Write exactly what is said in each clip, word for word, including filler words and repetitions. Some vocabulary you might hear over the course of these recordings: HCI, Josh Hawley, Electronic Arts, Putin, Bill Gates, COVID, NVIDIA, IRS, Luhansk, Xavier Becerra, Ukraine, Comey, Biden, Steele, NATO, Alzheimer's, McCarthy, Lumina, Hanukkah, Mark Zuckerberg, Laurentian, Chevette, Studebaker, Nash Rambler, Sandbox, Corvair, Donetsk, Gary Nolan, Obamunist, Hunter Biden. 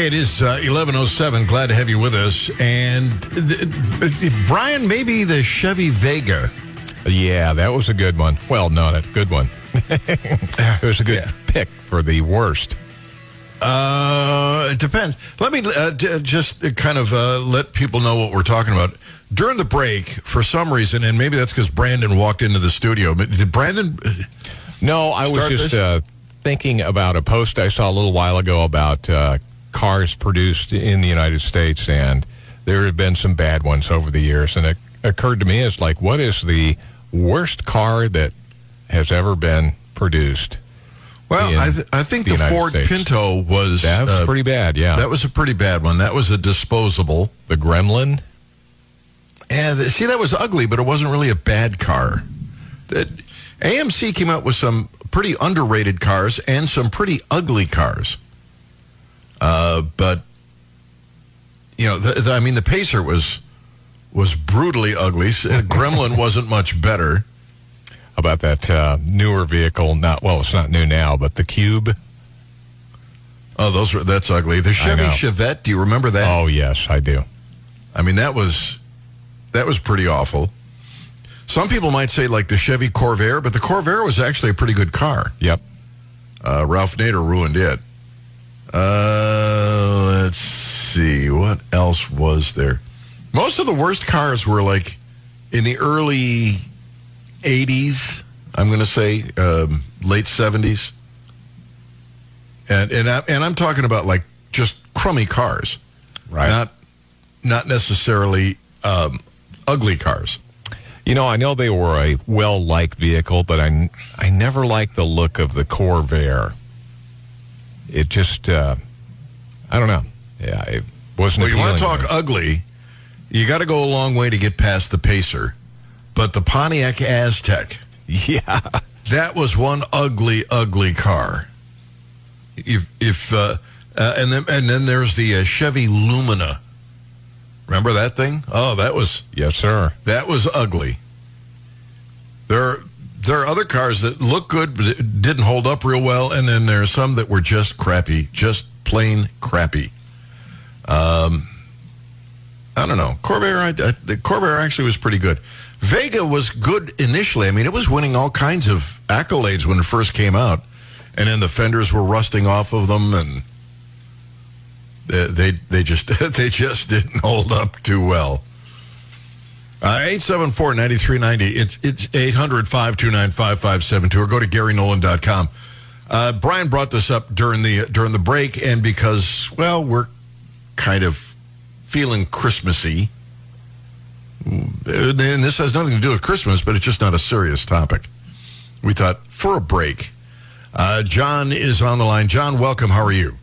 Hey, it is uh, eleven oh seven. Glad to have you with us. And uh, Brian, maybe the Chevy Vega. Yeah, that was a good one. Well, not a good one. It was a good yeah. pick for the worst. Uh, it depends. Let me uh, d- just kind of uh, let people know what we're talking about. During the break, for some reason, and maybe that's because Brandon walked into the studio, but did Brandon... No, I was just uh, thinking about a post I saw a little while ago about uh, cars produced in the United States, and there have been some bad ones over the years, and it occurred to me, it's like, what is the worst car that has ever been produced? Well, I, th- I think the, the Ford States. Pinto was... That was uh, pretty bad, yeah. That was a pretty bad one. That was a disposable. The Gremlin? Yeah, the, see, that was ugly, but it wasn't really a bad car. That, A M C came out with some pretty underrated cars and some pretty ugly cars. Uh, but, you know, the, the, I mean, the Pacer was was brutally ugly. So the Gremlin wasn't much better. About that uh, newer vehicle, not well, it's not new now, but the Cube. Oh, those were that's ugly. The Chevy Chevette, do you remember that? Oh yes, I do. I mean that was that was pretty awful. Some people might say like the Chevy Corvair, but the Corvair was actually a pretty good car. Yep. Uh, Ralph Nader ruined it. Uh, let's see, what else was there? Most of the worst cars were like in the early eighties, I'm going to say, um, late seventies. And and, I, and I'm talking about, like, just crummy cars. Right. Not not necessarily um, ugly cars. You know, I know they were a well-liked vehicle, but I, I never liked the look of the Corvair. It just, uh, I don't know. Yeah, it wasn't appealing. Well, you want to talk ugly, you got to go a long way to get past the Pacer. But the Pontiac Aztec, yeah, that was one ugly, ugly car. If, if uh, uh, and then and then there's the uh, Chevy Lumina. Remember that thing? Oh, that was yes, sir. That was ugly. There, there are other cars that look good but didn't hold up real well, and then there are some that were just crappy, just plain crappy. Um, I don't know. Corvair, I, I, the Corvair actually was pretty good. Vega was good initially. I mean, it was winning all kinds of accolades when it first came out. And then the fenders were rusting off of them, and they they, they just they just didn't hold up too well. eight seven four, nine three nine zero. It's it's eight hundred, five two nine, five five seven two, or go to Gary Nolan dot com. Uh, Brian brought this up during the during the break, and because, well, we're kind of feeling Christmassy. And this has nothing to do with Christmas, but it's just not a serious topic. We thought, for a break. Uh, John is on the line. John, welcome. How are you?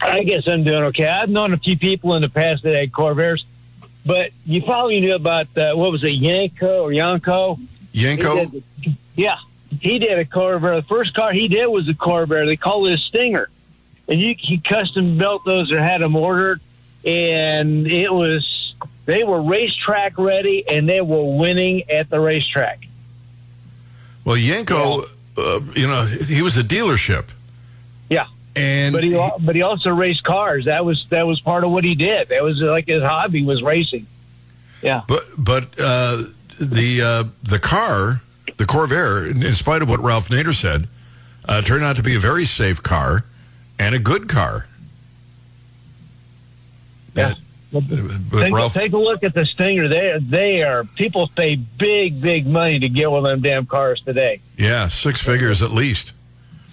I guess I'm doing okay. I've known a few people in the past that had Corvairs, but you probably knew about, uh, what was it, Yenko or Yenko? Yenko? He did, yeah. He did a Corvair. The first car he did was a Corvair. They called it a Stinger. And you, he custom-built those or had them ordered, and it was... They were racetrack ready, and they were winning at the racetrack. Well, Yenko, yeah. uh, you know, he was a dealership. Yeah, and but he, he but he also raced cars. That was that was part of what he did. That was like his hobby was racing. Yeah, but but uh, the uh, the car, the Corvair, in spite of what Ralph Nader said, uh, turned out to be a very safe car and a good car. Yeah. Uh, Take, Ralph, take a look at the Stinger. They, they are, people pay big, big money to get one of them damn cars today. Yeah, six figures at least.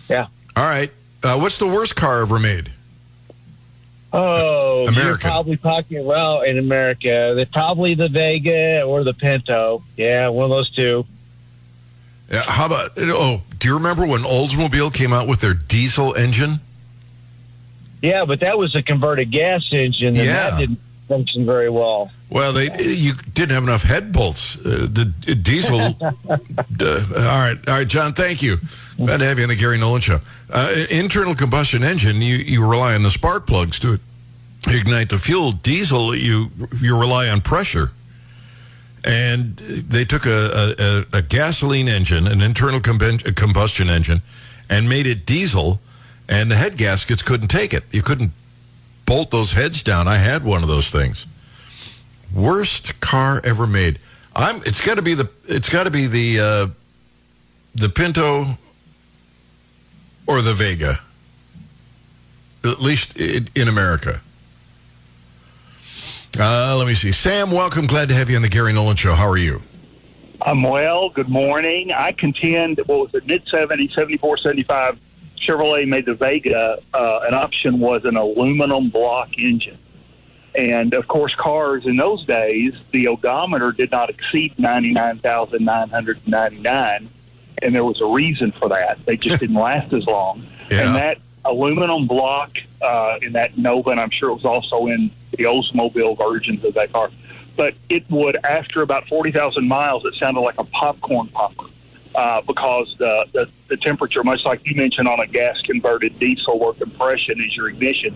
Yeah. All right. Uh, what's the worst car ever made? Oh, American. You're probably talking, well, in America, they're probably the Vega or the Pinto. Yeah, one of those two. Yeah, how about, oh, do you remember when Oldsmobile came out with their diesel engine? Yeah, but that was a converted gas engine, and yeah. that didn't function very well. Well, they you didn't have enough head bolts. Uh, the uh, diesel. uh, all right, all right, John. Thank you. Glad to have you on the Gary Nolan Show. Uh, internal combustion engine, you, you rely on the spark plugs to ignite the fuel. Diesel, you you rely on pressure. And they took a, a, a gasoline engine, an internal com- combustion engine, and made it diesel. And the head gaskets couldn't take it. You couldn't bolt those heads down. I had one of those things. Worst car ever made. I'm. It's got to be the. It's got to be the. Uh, the Pinto. Or the Vega. At least in America. Uh, let me see. Sam, welcome. Glad to have you on the Gary Nolan Show. How are you? I'm well. Good morning. I contend, what was it, mid-seventies, seventy-four, seventy-five, Chevrolet made the Vega. Uh, an option was an aluminum block engine. And, of course, cars in those days, the odometer did not exceed ninety-nine thousand nine hundred ninety-nine. And there was a reason for that. They just didn't last as long. Yeah. And that aluminum block uh, in that Nova, and I'm sure it was also in the Oldsmobile versions of that car, but it would, after about forty thousand miles, it sounded like a popcorn popper uh, because the, the, the temperature, much like you mentioned on a gas-converted diesel where compression is your ignition,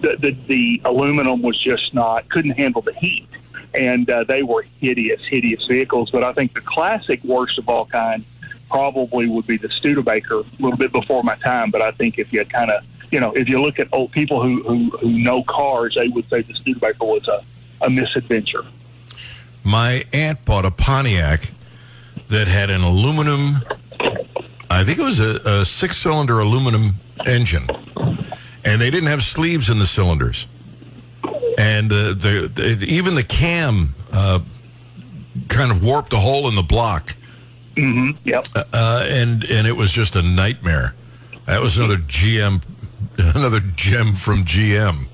the, the, the aluminum was just not, couldn't handle the heat. And uh, they were hideous, hideous vehicles. But I think the classic worst of all kind probably would be the Studebaker, a little bit before my time, but I think if you kind of, you know, if you look at old people who, who, who know cars, they would say the Studebaker was a, a misadventure. My aunt bought a Pontiac that had an aluminum, I think it was a, a six-cylinder aluminum engine, and they didn't have sleeves in the cylinders. And uh, the, the even the cam uh, kind of warped a hole in the block. Mm-hmm. Yep. Uh, and and it was just a nightmare. That was another G M, another gem from G M.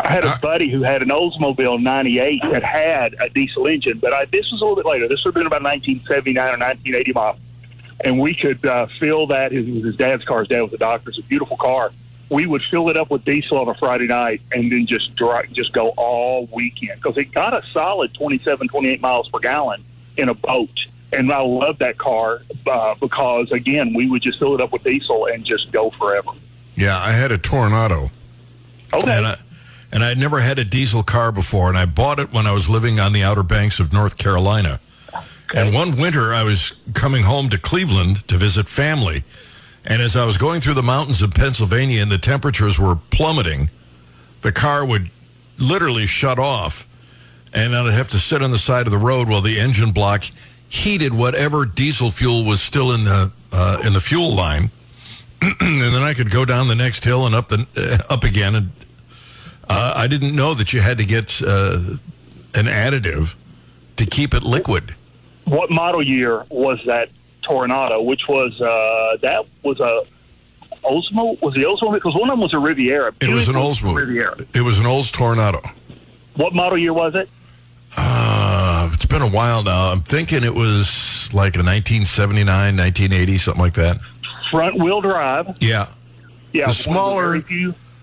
I had a uh, buddy who had an Oldsmobile ninety-eight that had a diesel engine, but I, this was a little bit later. This would have been about nineteen seventy-nine or nineteen eighty model, and we could uh, fill that. It was his dad's car. His dad was a doctor. It's a beautiful car. We would fill it up with diesel on a Friday night and then just dry, just go all weekend because it got a solid twenty-seven, twenty-eight miles per gallon in a boat. And I love that car uh, because, again, we would just fill it up with diesel and just go forever. Yeah, I had a Tornado. Okay. And I, and I had never had a diesel car before, and I bought it when I was living on the Outer Banks of North Carolina. Okay. And one winter, I was coming home to Cleveland to visit family. And as I was going through the mountains of Pennsylvania and the temperatures were plummeting, the car would literally shut off. And I'd have to sit on the side of the road while the engine block heated whatever diesel fuel was still in the uh, in the fuel line, and then I could go down the next hill and up the uh, up again. And uh, I didn't know that you had to get uh, an additive to keep it liquid. What model year was that Tornado? Which was uh, that was a Oldsmobile? Was the Oldsmobile? Because one of them was a Riviera. It was an Oldsmobile Riviera. It was an Olds Tornado. What model year was it? Uh, it's been a while now. I'm thinking it was like a nineteen seventy-nine, nineteen eighty, something like that. Front-wheel drive. Yeah. Yeah. The smaller,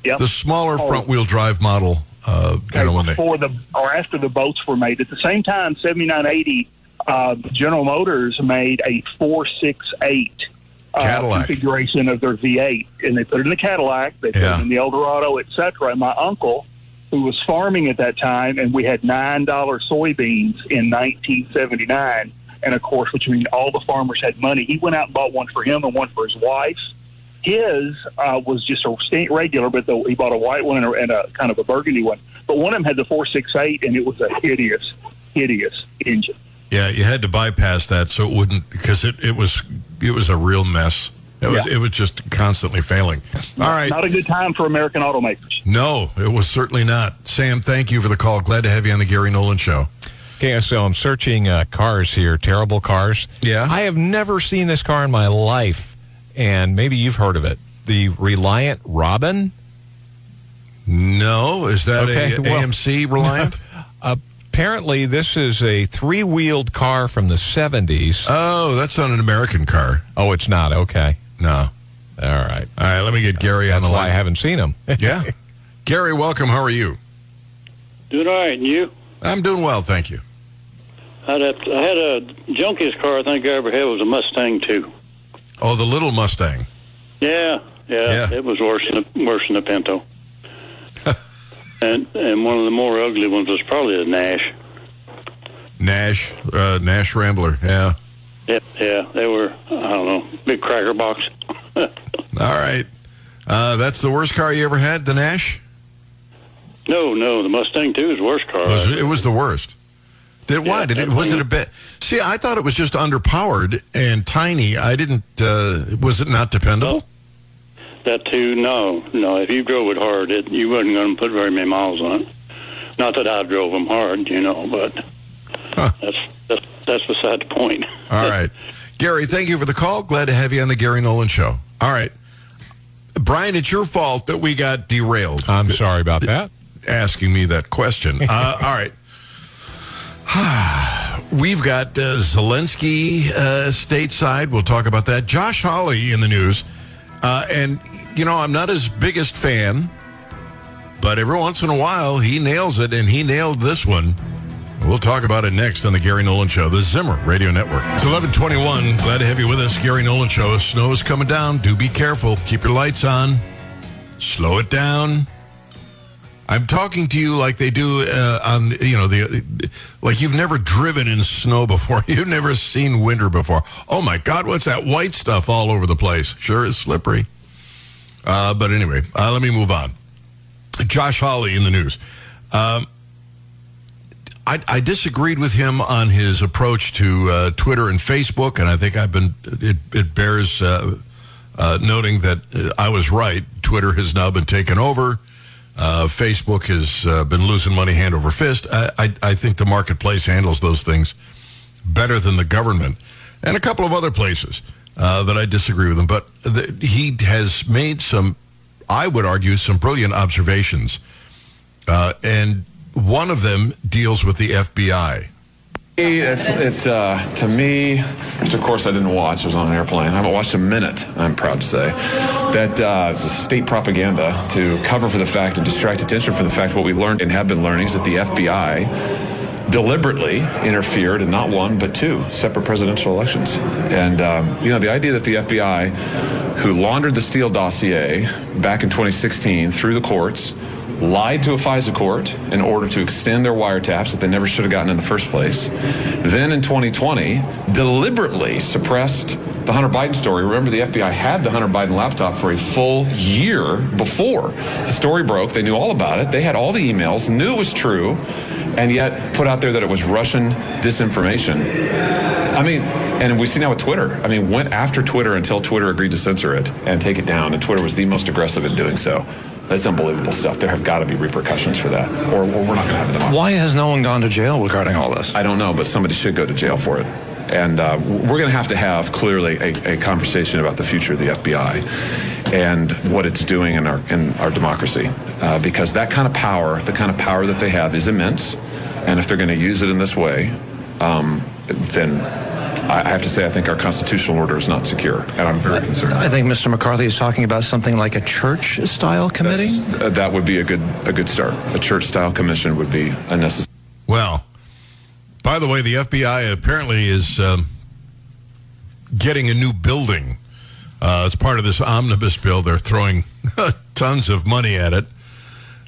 yep. the smaller oh. front-wheel drive model. Uh, okay, you know, when before they... the, or after the boats were made. At the same time, seventy-nine, eighty, uh, General Motors made a four sixty-eight uh, configuration of their V eight. And they put it in the Cadillac, they put yeah. it in the Eldorado, et cetera. And my uncle, who was farming at that time, and we had nine dollar soybeans in nineteen seventy-nine. And, of course, which means all the farmers had money. He went out and bought one for him and one for his wife. His uh, was just a regular, but the, he bought a white one and a, and a kind of a burgundy one. But one of them had the four sixty-eight, and it was a hideous, hideous engine. Yeah, you had to bypass that so it wouldn't, because it, it was it was a real mess. It was, yeah. it was just constantly failing. All right. Not a good time for American automakers. No, it was certainly not. Sam, thank you for the call. Glad to have you on the Gary Nolan Show. Okay, so I'm searching uh, cars here, terrible cars. Yeah. I have never seen this car in my life, and maybe you've heard of it. The Reliant Robin? No. Is that okay, a, well, A M C Reliant? uh, apparently, this is a three-wheeled car from the seventies. Oh, that's not an American car. Oh, it's not. Okay. No. All right. All right, let me get Gary That's on the line. I haven't seen him. Yeah. Gary, welcome. How are you? Doing all right. And you? I'm doing well, thank you. I'd have to, I had a junkiest car I think I ever had was a Mustang, too. Oh, the little Mustang. Yeah. Yeah. yeah. It was worse than, worse than the Pinto. and and one of the more ugly ones was probably the Nash. Nash. Uh, Nash Rambler, yeah. Yeah, yeah, they were, I don't know, big cracker box. All right. Uh, that's the worst car you ever had, the Nash? No, no, the Mustang two is the worst car. It was, it was the worst. Did yeah, why? Did it? Was it a bit? See, I thought it was just underpowered and tiny. I didn't. Uh, was it not dependable? Oh, that two, no, no. If you drove it hard, it, you wasn't going to put very many miles on it. Not that I drove them hard, you know, but huh. that's, that's that's beside the point. All right, Gary, thank you for the call. Glad to have you on the Gary Nolan Show. All right, Brian, it's your fault that we got derailed. I'm sorry about that. Asking me that question. Uh, all right. We've got uh, Zelensky uh, stateside. We'll talk about that. Josh Hawley in the news. Uh, and, you know, I'm not his biggest fan, but every once in a while he nails it, and he nailed this one. We'll talk about it next on the Gary Nolan Show, the Zimmer Radio Network. It's eleven twenty-one. Glad to have you with us. Gary Nolan Show. Snow is coming down. Do be careful. Keep your lights on. Slow it down. I'm talking to you like they do uh, on, you know, the like you've never driven in snow before. You've never seen winter before. Oh, my God, what's that white stuff all over the place? Sure is slippery. Uh, but anyway, uh, let me move on. Josh Hawley in the news. Um, I, I disagreed with him on his approach to uh, Twitter and Facebook, and I think I've been, it, it bears uh, uh, noting that uh, I was right. Twitter has now been taken over. Uh, Facebook has uh, been losing money hand over fist. I, I, I think the marketplace handles those things better than the government, and a couple of other places uh, that I disagree with him. But the, he has made some, I would argue, some brilliant observations, uh, and one of them deals with the F B I. It's, it's uh, to me, which of course I didn't watch. I was on an airplane. I haven't watched a minute, I'm proud to say. That uh, it's a state propaganda to cover for the fact and distract attention from the fact what we learned and have been learning is that the F B I deliberately interfered in not one but two separate presidential elections. And, um, you know, the idea that the F B I, who laundered the Steele dossier back in twenty sixteen through the courts, lied to a FISA court in order to extend their wiretaps that they never should have gotten in the first place. Then in twenty twenty, deliberately suppressed the Hunter Biden story. Remember, the F B I had the Hunter Biden laptop for a full year before the story broke. They knew all about it. They had all the emails, knew it was true, and yet put out there that it was Russian disinformation. I mean, and we see now with Twitter. I mean, went after Twitter until Twitter agreed to censor it and take it down, and Twitter was the most aggressive in doing so. That's unbelievable stuff. There have got to be repercussions for that, or we're not going to have a democracy. Why has no one gone to jail regarding all this? I don't know, but somebody should go to jail for it. And uh, we're going to have to have, clearly, a, a conversation about the future of the F B I and what it's doing in our in our democracy. Uh, because that kind of power, the kind of power that they have is immense. And if they're going to use it in this way, um, then I have to say I think our constitutional order is not secure, and I'm very concerned. I think Mister McCarthy is talking about something like a church-style committee? Uh, that would be a good a good start. A church-style commission would be unnecessary. Well, by the way, the F B I apparently is um, getting a new building. Uh, it's part of this omnibus bill. They're throwing tons of money at it.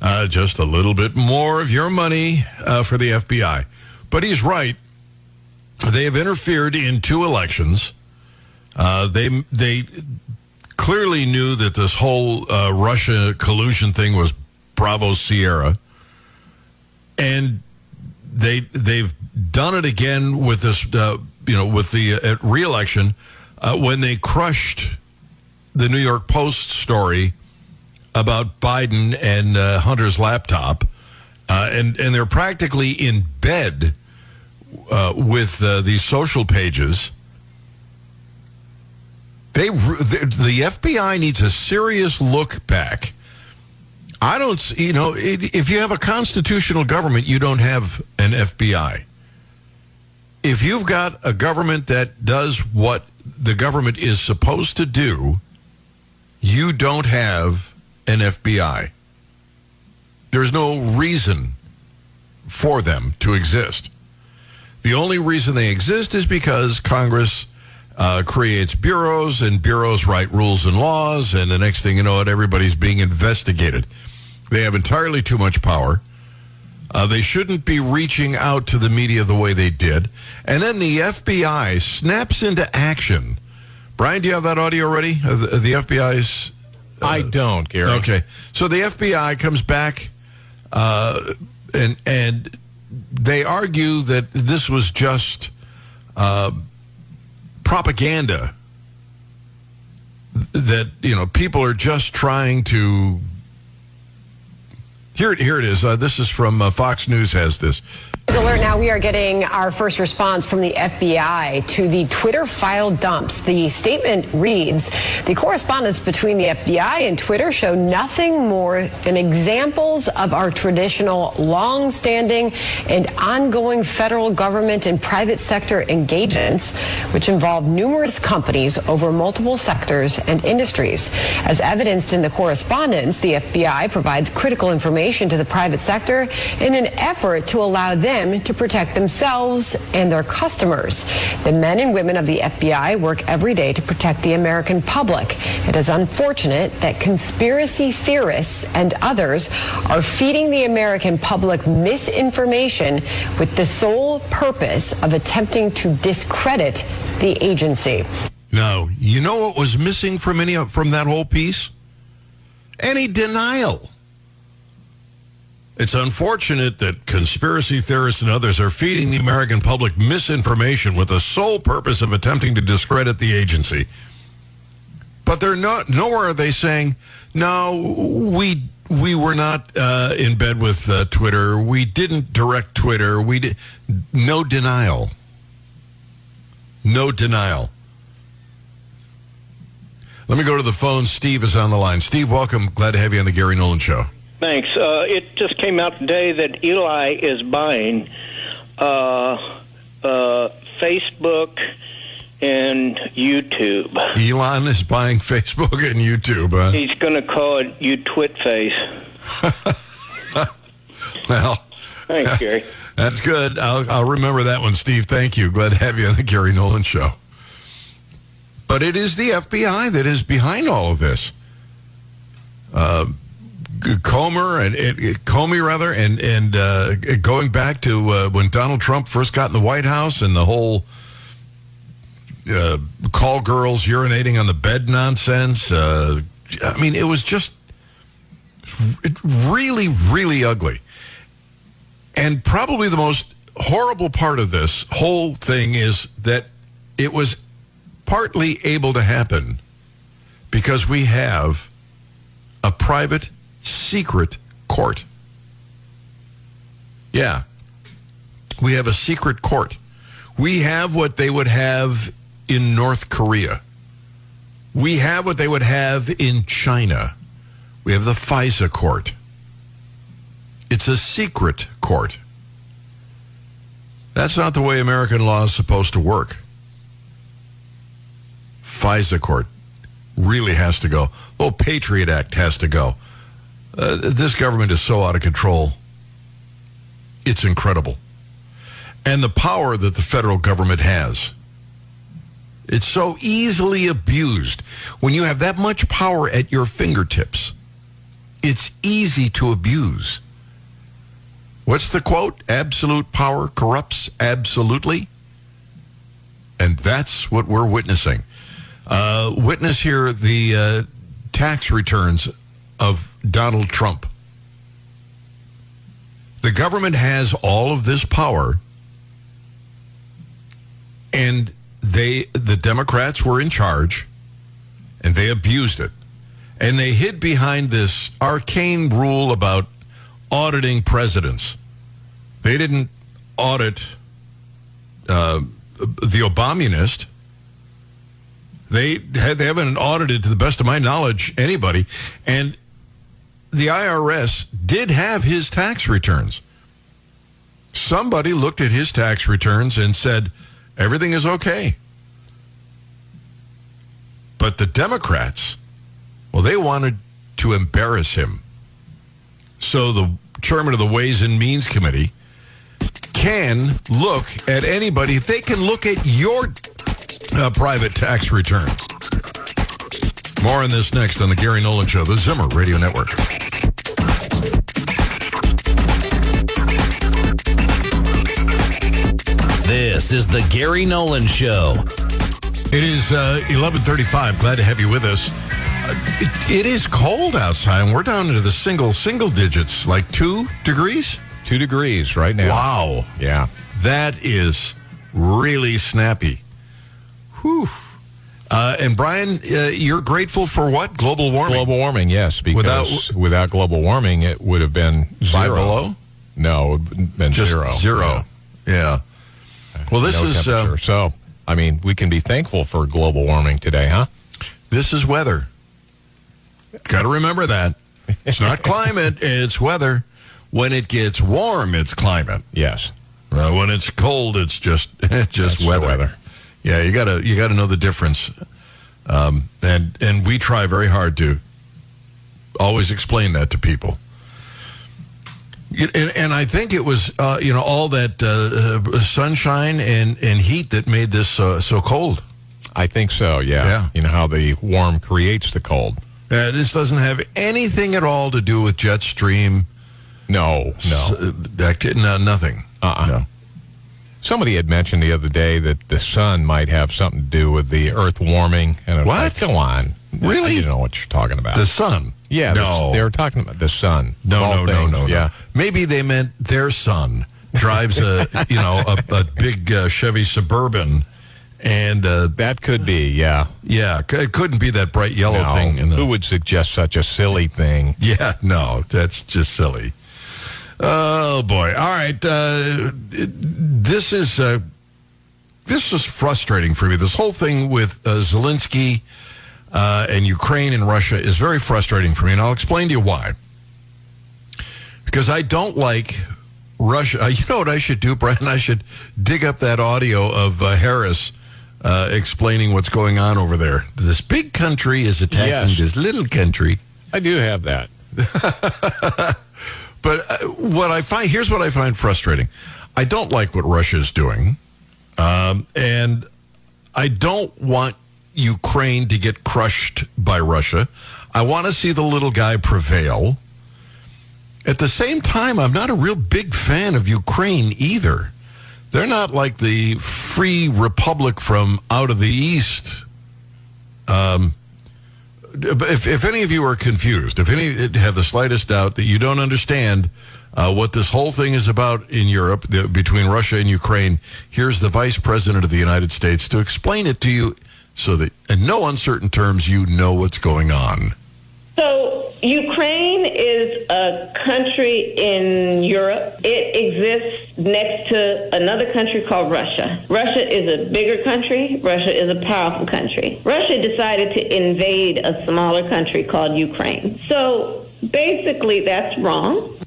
Uh, just a little bit more of your money uh, for the F B I. But he's right. They have interfered in two elections. Uh, they they clearly knew that this whole uh, Russia collusion thing was Bravo Sierra, and they they've done it again with this. Uh, you know, with the uh, at re-election uh, when they crushed the New York Post story about Biden and uh, Hunter's laptop, uh, and and they're practically in bed. Uh, with uh, these social pages, they the, the F B I needs a serious look back. I don't, you know, it, if you have a constitutional government, you don't have an F B I. If you've got a government that does what the government is supposed to do, you don't have an F B I. There's no reason for them to exist. The only reason they exist is because Congress uh, creates bureaus, and bureaus write rules and laws, and the next thing you know, it everybody's being investigated. They have entirely too much power. Uh, they shouldn't be reaching out to the media the way they did. And then the F B I snaps into action. Brian, do you have that audio ready? The, the F B I's... Uh, I don't, Gary. Okay. So the F B I comes back... Uh, and and they argue that this was just uh, propaganda, that, you know, people are just trying to... Here, here it is. Uh, this is from uh, Fox News has this. Alert now, we are getting our first response from the F B I to the Twitter file dumps. The statement reads, the correspondence between the F B I and Twitter show nothing more than examples of our traditional long-standing and ongoing federal government and private sector engagements, which involve numerous companies over multiple sectors and industries. As evidenced in the correspondence, the F B I provides critical information to the private sector in an effort to allow them to protect themselves and their customers. The men and women of the F B I work every day to protect the American public. It is unfortunate that conspiracy theorists and others are feeding the American public misinformation with the sole purpose of attempting to discredit the agency. Now, you know what was missing from any from that whole piece? Any denial. It's unfortunate that conspiracy theorists and others are feeding the American public misinformation with the sole purpose of attempting to discredit the agency. But they're not. Nowhere are they saying, "No, we we were not uh, in bed with uh, Twitter. We didn't direct Twitter. We did." No denial. No denial. Let me go to the phone. Steve is on the line. Steve, welcome. Glad to have you on the Gary Nolan Show. Thanks. Uh, it just came out today that Eli is buying uh, uh, Facebook and YouTube. Elon is buying Facebook and YouTube. Huh? He's going to call it You Twit Face. Well, thanks, Gary. That's good. I'll, I'll remember that one, Steve. Thank you. Glad to have you on the Gary Nolan Show. But it is the F B I that is behind all of this. Uh, Comer and, and Comey, rather, and and uh, going back to uh, when Donald Trump first got in the White House and the whole uh, call girls urinating on the bed nonsense. Uh, I mean, it was just really, really ugly. And probably the most horrible part of this whole thing is that it was partly able to happen because we have a private secret court. Yeah. We have a secret court. We have what they would have in North Korea. We have what they would have in China. We have the FISA court. It's a secret court. That's not the way American law is supposed to work. FISA court really has to go. The whole Patriot Act has to go. Uh, this government is so out of control. It's incredible. And the power that the federal government has. It's so easily abused. When you have that much power at your fingertips, it's easy to abuse. What's the quote? Absolute power corrupts absolutely. And that's what we're witnessing. Uh, witness here the uh, tax returns of Donald Trump. The government has all of this power, and they, the Democrats, were in charge, and they abused it. And they hid behind this arcane rule about auditing presidents. They didn't audit uh, the Obamunist. They, had, they haven't audited, to the best of my knowledge, anybody. And the I R S did have his tax returns. Somebody looked at his tax returns and said, everything is okay. But the Democrats, well, they wanted to embarrass him. So the chairman of the Ways and Means Committee can look at anybody. They can look at your uh, private tax returns. More on this next on the Gary Nolan Show, the Zimmer Radio Network. This is the Gary Nolan Show. It is uh, eleven thirty-five. Glad to have you with us. It, it is cold outside, and we're down into the single, single digits, like two degrees? Two degrees right now. Wow. Yeah. That is really snappy. Whew. Uh, and, Brian, uh, you're grateful for what? Global warming? Global warming, yes, because without, without global warming, it would have been zero. Below? No, it would have been Just zero. zero. Yeah. yeah. Well, this no is... Uh, so, I mean, we can be thankful for global warming today, huh? This is weather. Got to remember that. It's not climate, it's weather. When it gets warm, it's climate. Yes. Uh, when it's cold, it's just it's just weather. weather. Yeah, you gotta you gotta know the difference, um, and and we try very hard to always explain that to people. And, and I think it was uh, you know all that uh, sunshine and, and heat that made this uh, so cold. I think so. Yeah. yeah. You know how the warm creates the cold. Yeah, this doesn't have anything at all to do with jet stream. No, no, acti- no nothing. Uh-uh. No. Somebody had mentioned the other day that the sun might have something to do with the earth warming. And what? Like, come on. Really? You know what you're talking about. The sun. Yeah. No. They were talking about the sun. No, no, no, no, no. Yeah. Maybe they meant their son drives a, you know, a, a big uh, Chevy Suburban. And uh, that could be, yeah. Yeah, it couldn't be that bright yellow no, thing. In the... Who would suggest such a silly thing? Yeah, no, that's just silly. Oh boy! All right, uh, this is uh, this is frustrating for me. This whole thing with uh, Zelensky uh, and Ukraine and Russia is very frustrating for me, and I'll explain to you why. Because I don't like Russia. Uh, you know what I should do, Brian? I should dig up that audio of uh, Harris uh, explaining what's going on over there. This big country is attacking yes. this little country. I do have that. But what I find here's what I find frustrating. I don't like what Russia's doing, um, and I don't want Ukraine to get crushed by Russia. I want to see the little guy prevail. At the same time, I'm not a real big fan of Ukraine either. They're not like the free republic from out of the east. Um If, if any of you are confused, if any have the slightest doubt that you don't understand uh, what this whole thing is about in Europe, the, between Russia and Ukraine, here's the Vice President of the United States to explain it to you so that in no uncertain terms you know what's going on. So Ukraine is a country in Europe. It exists next to another country called Russia. Russia is a bigger country. Russia is a powerful country. Russia decided to invade a smaller country called Ukraine. So basically that's wrong.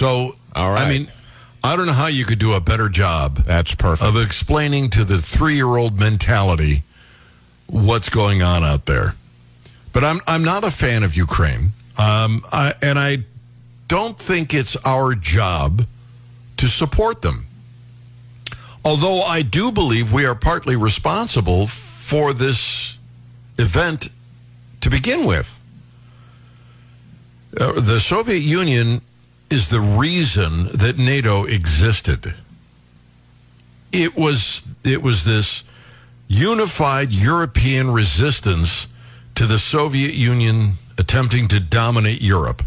So, all right. I mean, I don't know how you could do a better job. That's perfect. Of explaining to the three-year-old mentality what's going on out there. But I'm I'm not a fan of Ukraine, um, I, and I don't think it's our job to support them. Although I do believe we are partly responsible for this event to begin with. Uh, the Soviet Union is the reason that NATO existed. It was it was this unified European resistance to the Soviet Union attempting to dominate Europe.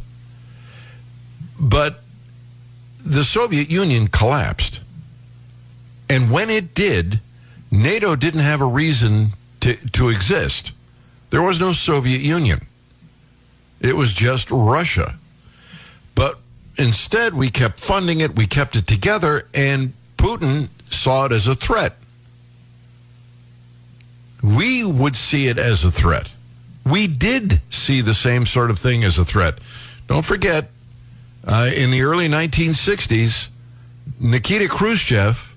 But the Soviet Union collapsed. And when it did, NATO didn't have a reason to, to exist. There was no Soviet Union. It was just Russia. But instead, we kept funding it, we kept it together, and Putin saw it as a threat. We would see it as a threat. We did see the same sort of thing as a threat. Don't forget, uh, in the early nineteen sixties, Nikita Khrushchev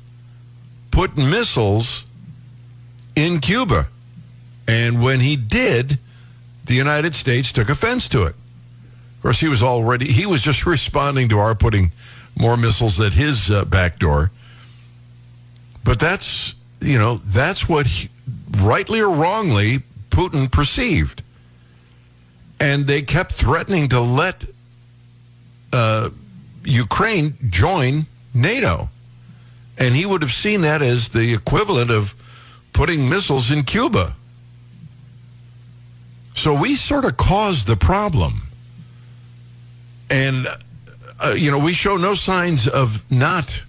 put missiles in Cuba. And when he did, the United States took offense to it. Of course, he was already, he was just responding to our putting more missiles at his uh, back door. But that's, you know, that's what, he, rightly or wrongly, Putin perceived, and they kept threatening to let uh, Ukraine join NATO, and he would have seen that as the equivalent of putting missiles in Cuba. So we sort of caused the problem. And, uh, you know, we show no signs of not,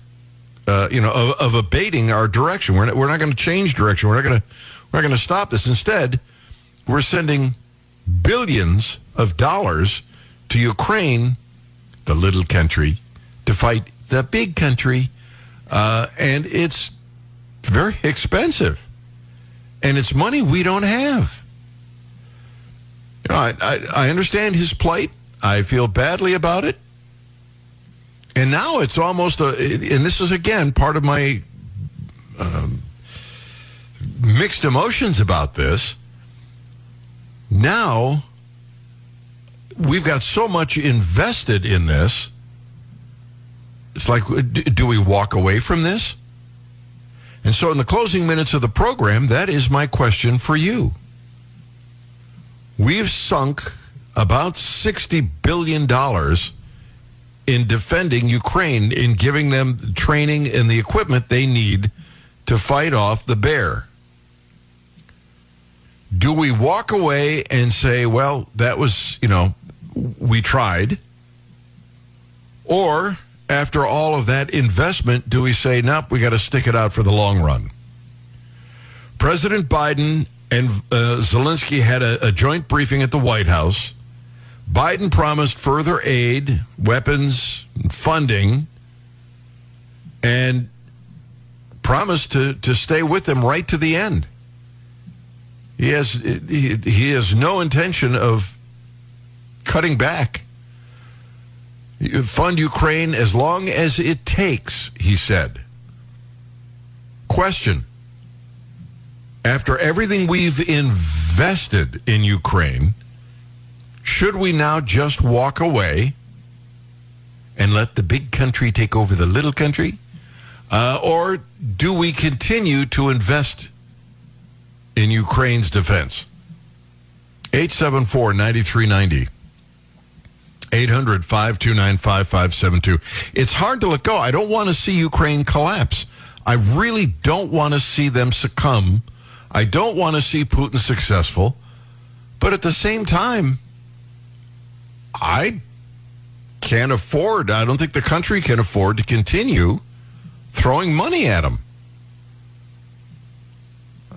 uh, you know, of, of abating our direction. We're not, we're not going to change direction. We're not going to we're not going to stop this. Instead, we're sending billions of dollars to Ukraine, the little country, to fight the big country. Uh, and it's very expensive. And it's money we don't have. You know, I, I, I understand his plight. I feel badly about it. And now it's almost a, and this is again part of my um, mixed emotions about this. Now we've got so much invested in this. It's like, do we walk away from this? And so in the closing minutes of the program, that is my question for you. We've sunk about sixty billion dollars in defending Ukraine, in giving them the training and the equipment they need to fight off the bear. Do we walk away and say, well, that was, you know, we tried? Or after all of that investment, do we say, nope, we got to stick it out for the long run? President Biden and uh, Zelensky had a, a joint briefing at the White House. Biden promised further aid, weapons, funding, and promised to, to stay with them right to the end. He has, he, he has no intention of cutting back. Fund Ukraine as long as it takes, he said. Question. After everything we've invested in Ukraine, should we now just walk away and let the big country take over the little country? Uh, or do we continue to invest in Ukraine's defense? eight seven four, nine three nine zero. eight hundred, five two nine, five five seven two. It's hard to let go. I don't want to see Ukraine collapse. I really don't want to see them succumb. I don't want to see Putin successful. But at the same time, I can't afford, I don't think the country can afford to continue throwing money at them.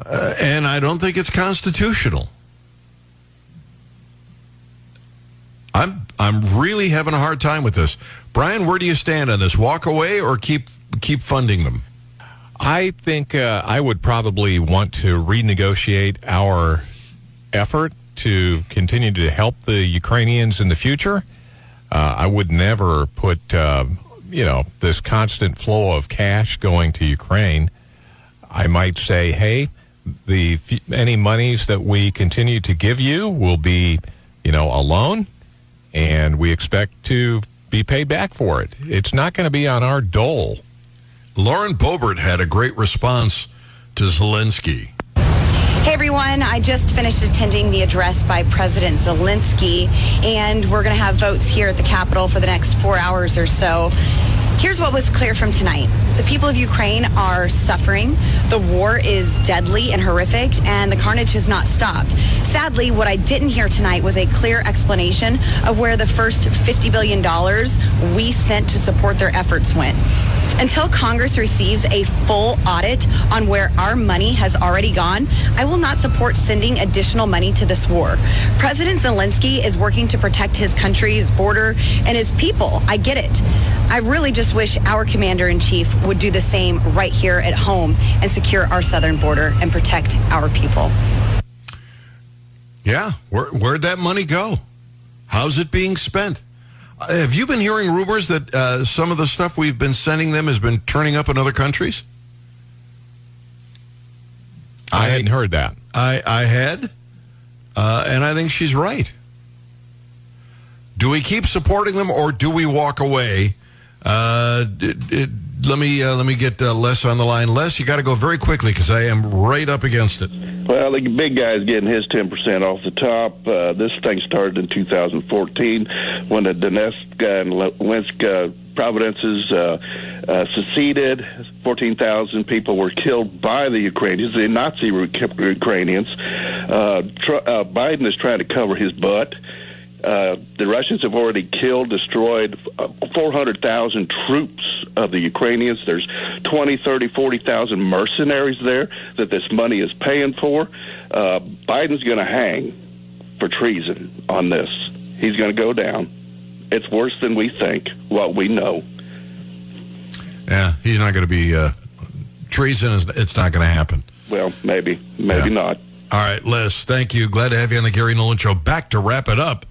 Uh, and I don't think it's constitutional. I'm I'm really having a hard time with this. Brian, where do you stand on this? Walk away or keep keep funding them? I think uh, I would probably want to renegotiate our effort to continue to help the Ukrainians in the future. Uh, I would never put, uh, you know, this constant flow of cash going to Ukraine. I might say, hey, the any monies that we continue to give you will be, you know, a loan. And we expect to be paid back for it. It's not going to be on our dole. Lauren Boebert had a great response to Zelensky. Hey, everyone. I just finished attending the address by President Zelensky, and we're going to have votes here at the Capitol for the next four hours or so. Here's what was clear from tonight. The people of Ukraine are suffering. The war is deadly and horrific, and the carnage has not stopped. Sadly, what I didn't hear tonight was a clear explanation of where the first fifty billion dollars we sent to support their efforts went. Until Congress receives a full audit on where our money has already gone, I will not support sending additional money to this war. President Zelensky is working to protect his country, his border, and his people. I get it. I really just wish our commander-in-chief would do the same right here at home and secure our southern border and protect our people. Yeah, where, where'd that money go? How's it being spent? Have you been hearing rumors that uh, some of the stuff we've been sending them has been turning up in other countries? I, I hadn't heard that. I, I had, uh, and I think she's right. Do we keep supporting them or do we walk away? Uh, it, it, let me uh, let me get uh, Les on the line. Les, you got to go very quickly because I am right up against it. Well, the big guy's getting his ten percent off the top. Uh, this thing started in two thousand fourteen when the Donetsk and Luhansk uh, provinces uh, uh, seceded. fourteen thousand people were killed by the Ukrainians, the Nazi Ukrainians. Uh, tr- uh, Biden is trying to cover his butt. Uh, the Russians have already killed, destroyed four hundred thousand troops of the Ukrainians. There's twenty, thirty, forty thousand mercenaries there that this money is paying for. Uh, Biden's going to hang for treason on this. He's going to go down. It's worse than we think, what we know. Yeah, he's not going to be uh, treason. Is, it's not going to happen. Well, maybe. Maybe yeah. not. All right, Les, thank you. Glad to have you on the Gary Nolan Show. Back to wrap it up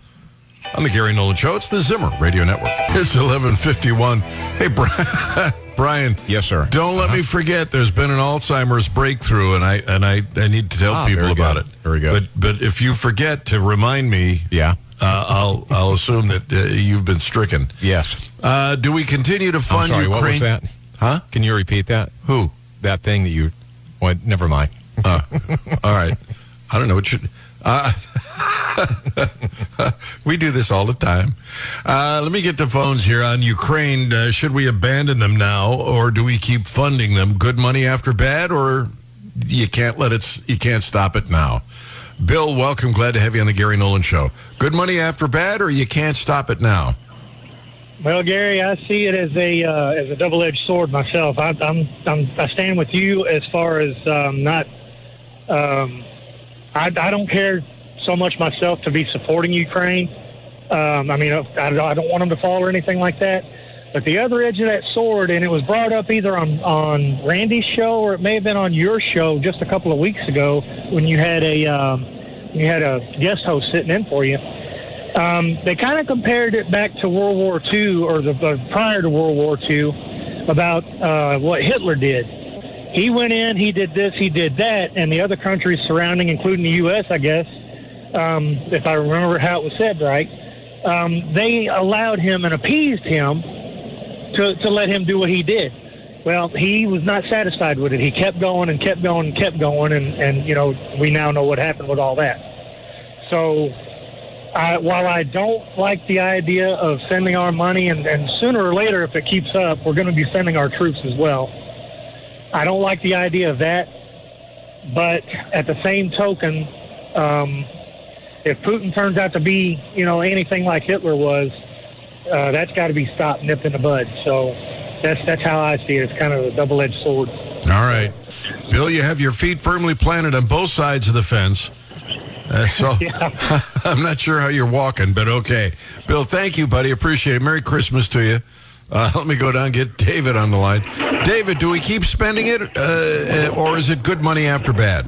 on the Gary Nolan Show. It's the Zimmer Radio Network. It's eleven fifty-one. Hey, Brian. Brian. Yes, sir. Don't let uh-huh. me forget there's been an Alzheimer's breakthrough, and I and I, I need to tell ah, people about go. it. There we go. But, but if you forget to remind me... Yeah. Uh, I'll I'll assume that uh, you've been stricken. Yes. Uh, do we continue to fund Ukraine? I'm sorry, what was that? Huh? Can you repeat that? Who? That thing that you... Well, never mind. Uh, all right. I don't know what you... Uh, we do this all the time. Uh, let me get to phones here on Ukraine. Uh, should we abandon them now, or do we keep funding them? Good money after bad, or you can't let it... You can't stop it now. Bill, welcome. Glad to have you on the Gary Nolan Show. Good money after bad, or you can't stop it now? Well, Gary, I see it as a uh, as a double-edged sword myself. I, I'm, I'm I stand with you as far as um, not. Um, I, I don't care so much myself to be supporting Ukraine. Um, I mean, I, I don't want them to fall or anything like that. But the other edge of that sword, and it was brought up either on, on Randy's show or it may have been on your show just a couple of weeks ago when you had a um, you had a guest host sitting in for you. Um, they kind of compared it back to World War Two or the uh, prior to World War Two about uh, what Hitler did. He went in, he did this, he did that, and the other countries surrounding, including the U S, I guess, um, if I remember how it was said right, um, they allowed him and appeased him To, to let him do what he did. Well, he was not satisfied with it. He kept going and kept going and kept going, and, and you know, we now know what happened with all that. So I, while I don't like the idea of sending our money, and, and sooner or later, if it keeps up, we're going to be sending our troops as well. I don't like the idea of that. But at the same token, um, if Putin turns out to be, you know, anything like Hitler was, Uh, that's got to be stopped, nipped in the bud. So that's that's how I see it. It's kind of a double-edged sword. All right. Bill, you have your feet firmly planted on both sides of the fence. Uh, so yeah. I'm not sure how you're walking, but okay. Bill, thank you, buddy. Appreciate it. Merry Christmas to you. Uh, let me go down and get David on the line. David, do we keep spending it, uh, or is it good money after bad?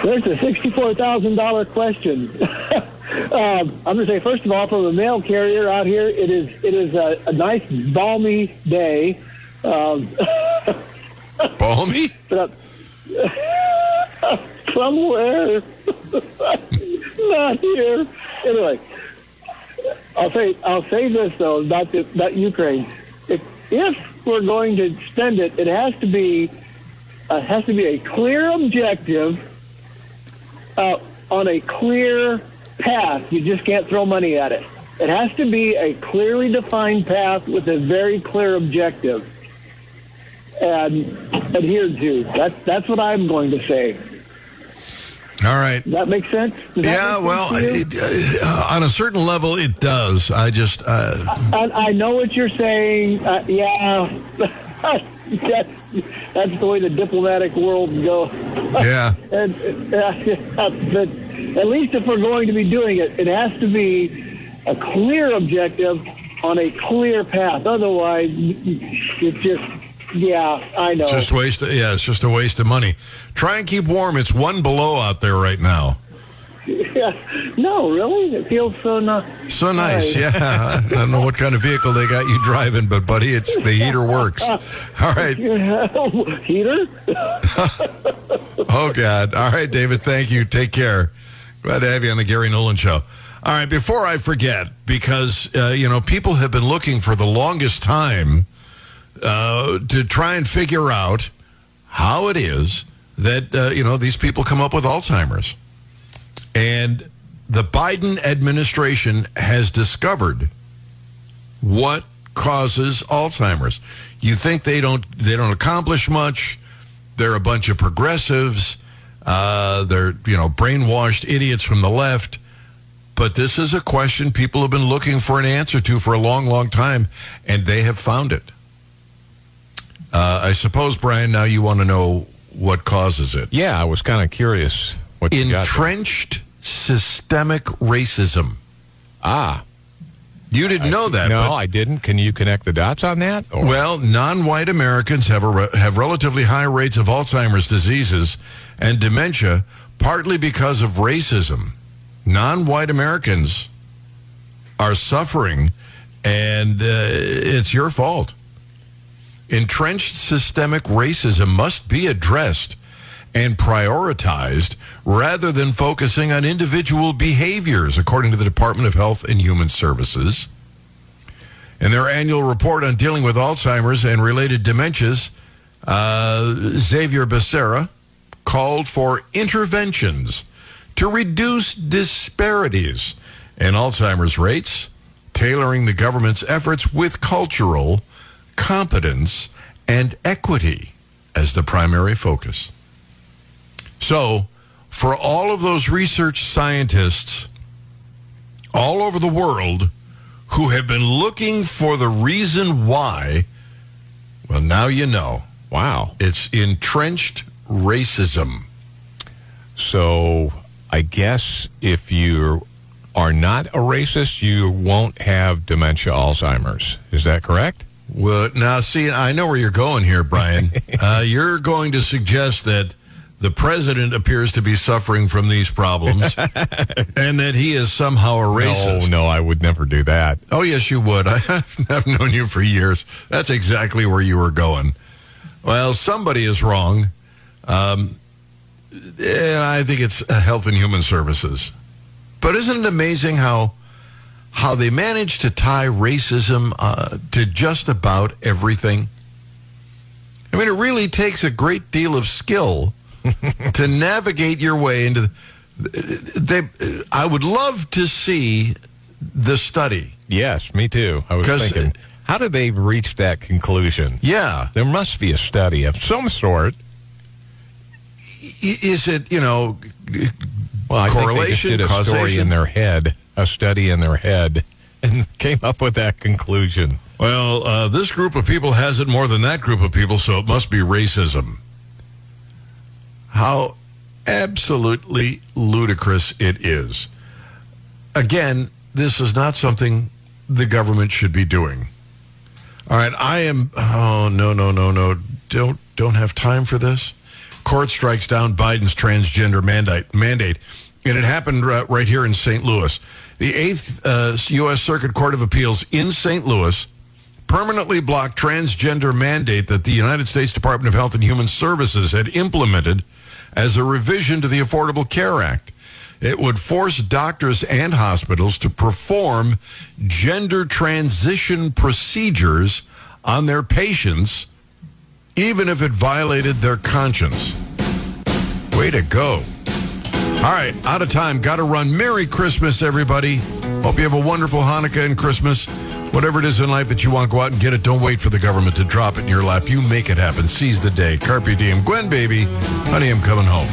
There's a sixty-four thousand dollars question. Um, I'm going to say, first of all, from a mail carrier out here, it is it is a, a nice, balmy day. Um, balmy? But, uh, somewhere. Not here. Anyway, I'll say I'll say this, though, about, the, about Ukraine. If, if we're going to spend it, it has to be, uh, has to be a clear objective uh, on a clear... path. You just can't throw money at it. It has to be a clearly defined path with a very clear objective and adhered to. That's that's what I'm going to say. All right. Does that make sense? Does yeah, make well, sense it, uh, on a certain level, it does. I just... Uh... I, I know what you're saying. Uh, yeah. that's, that's the way the diplomatic world goes. Yeah. and, uh, but... At least if we're going to be doing it, it has to be a clear objective on a clear path. Otherwise, it's just, yeah, I know. It's just waste. Of, yeah, it's just a waste of money. Try and keep warm. It's one below out there right now. Yeah. No, really? It feels so nice. So nice, yeah. I don't know what kind of vehicle they got you driving, but, buddy, it's the heater works. All right. Heater? Oh, God. All right, David, thank you. Take care. Glad to have you on the Gary Nolan Show. All right, before I forget, because, uh, you know, people have been looking for the longest time uh, to try and figure out how it is that, uh, you know, these people come up with Alzheimer's. And the Biden administration has discovered what causes Alzheimer's. You think they don't they don't accomplish much. They're a bunch of progressives. Uh, they're, you know, brainwashed idiots from the left. But this is a question people have been looking for an answer to for a long, long time, and they have found it. Uh, I suppose, Brian, now you want to know what causes it. Yeah, I was kind of curious what you got there. Entrenched systemic racism. Ah. You didn't know that. No, I didn't. Can you connect the dots on that? Or? Well, non-white Americans have, a re- have relatively high rates of Alzheimer's diseases and dementia, partly because of racism. Non-white Americans are suffering, and uh, it's your fault. Entrenched systemic racism must be addressed and prioritized rather than focusing on individual behaviors, according to the Department of Health and Human Services. In their annual report on dealing with Alzheimer's and related dementias, uh, Xavier Becerra called for interventions to reduce disparities in Alzheimer's rates, tailoring the government's efforts with cultural competence and equity as the primary focus. So, for all of those research scientists all over the world who have been looking for the reason why, well, now you know. Wow. It's entrenched racism. So, I guess if you are not a racist, you won't have dementia, Alzheimer's. Is that correct? Well, now, see, I know where you're going here, Brian. uh, you're going to suggest that the president appears to be suffering from these problems and that he is somehow a racist. No, no, I would never do that. Oh, yes, you would. I've, I've known you for years. That's exactly where you were going. Well, somebody is wrong. Um And I think it's Health and Human Services. But isn't it amazing how how they manage to tie racism uh, to just about everything? I mean, it really takes a great deal of skill to navigate your way into... The, they, I would love to see the study. Yes, me too. I was thinking, how did they reach that conclusion? Yeah. There must be a study of some sort. Is it, you know, well, I correlation, think they just did a causation? Story in their head, a study in their head, and came up with that conclusion. Well, uh, this group of people has it more than that group of people, so it must be racism. How absolutely ludicrous it is. Again, this is not something the government should be doing. All right, I am, oh, no, no, no, no, don't, don't have time for this. Court strikes down Biden's transgender mandate, mandate, and it happened right here in Saint Louis. The eighth uh, U S Circuit Court of Appeals in Saint Louis permanently blocked transgender mandate that the United States Department of Health and Human Services had implemented as a revision to the Affordable Care Act. It would force doctors and hospitals to perform gender transition procedures on their patients, even if it violated their conscience. Way to go. All right, out of time. Got to run. Merry Christmas, everybody. Hope you have a wonderful Hanukkah and Christmas. Whatever it is in life that you want, go out and get it. Don't wait for the government to drop it in your lap. You make it happen. Seize the day. Carpe diem. Gwen, baby. Honey, I'm coming home.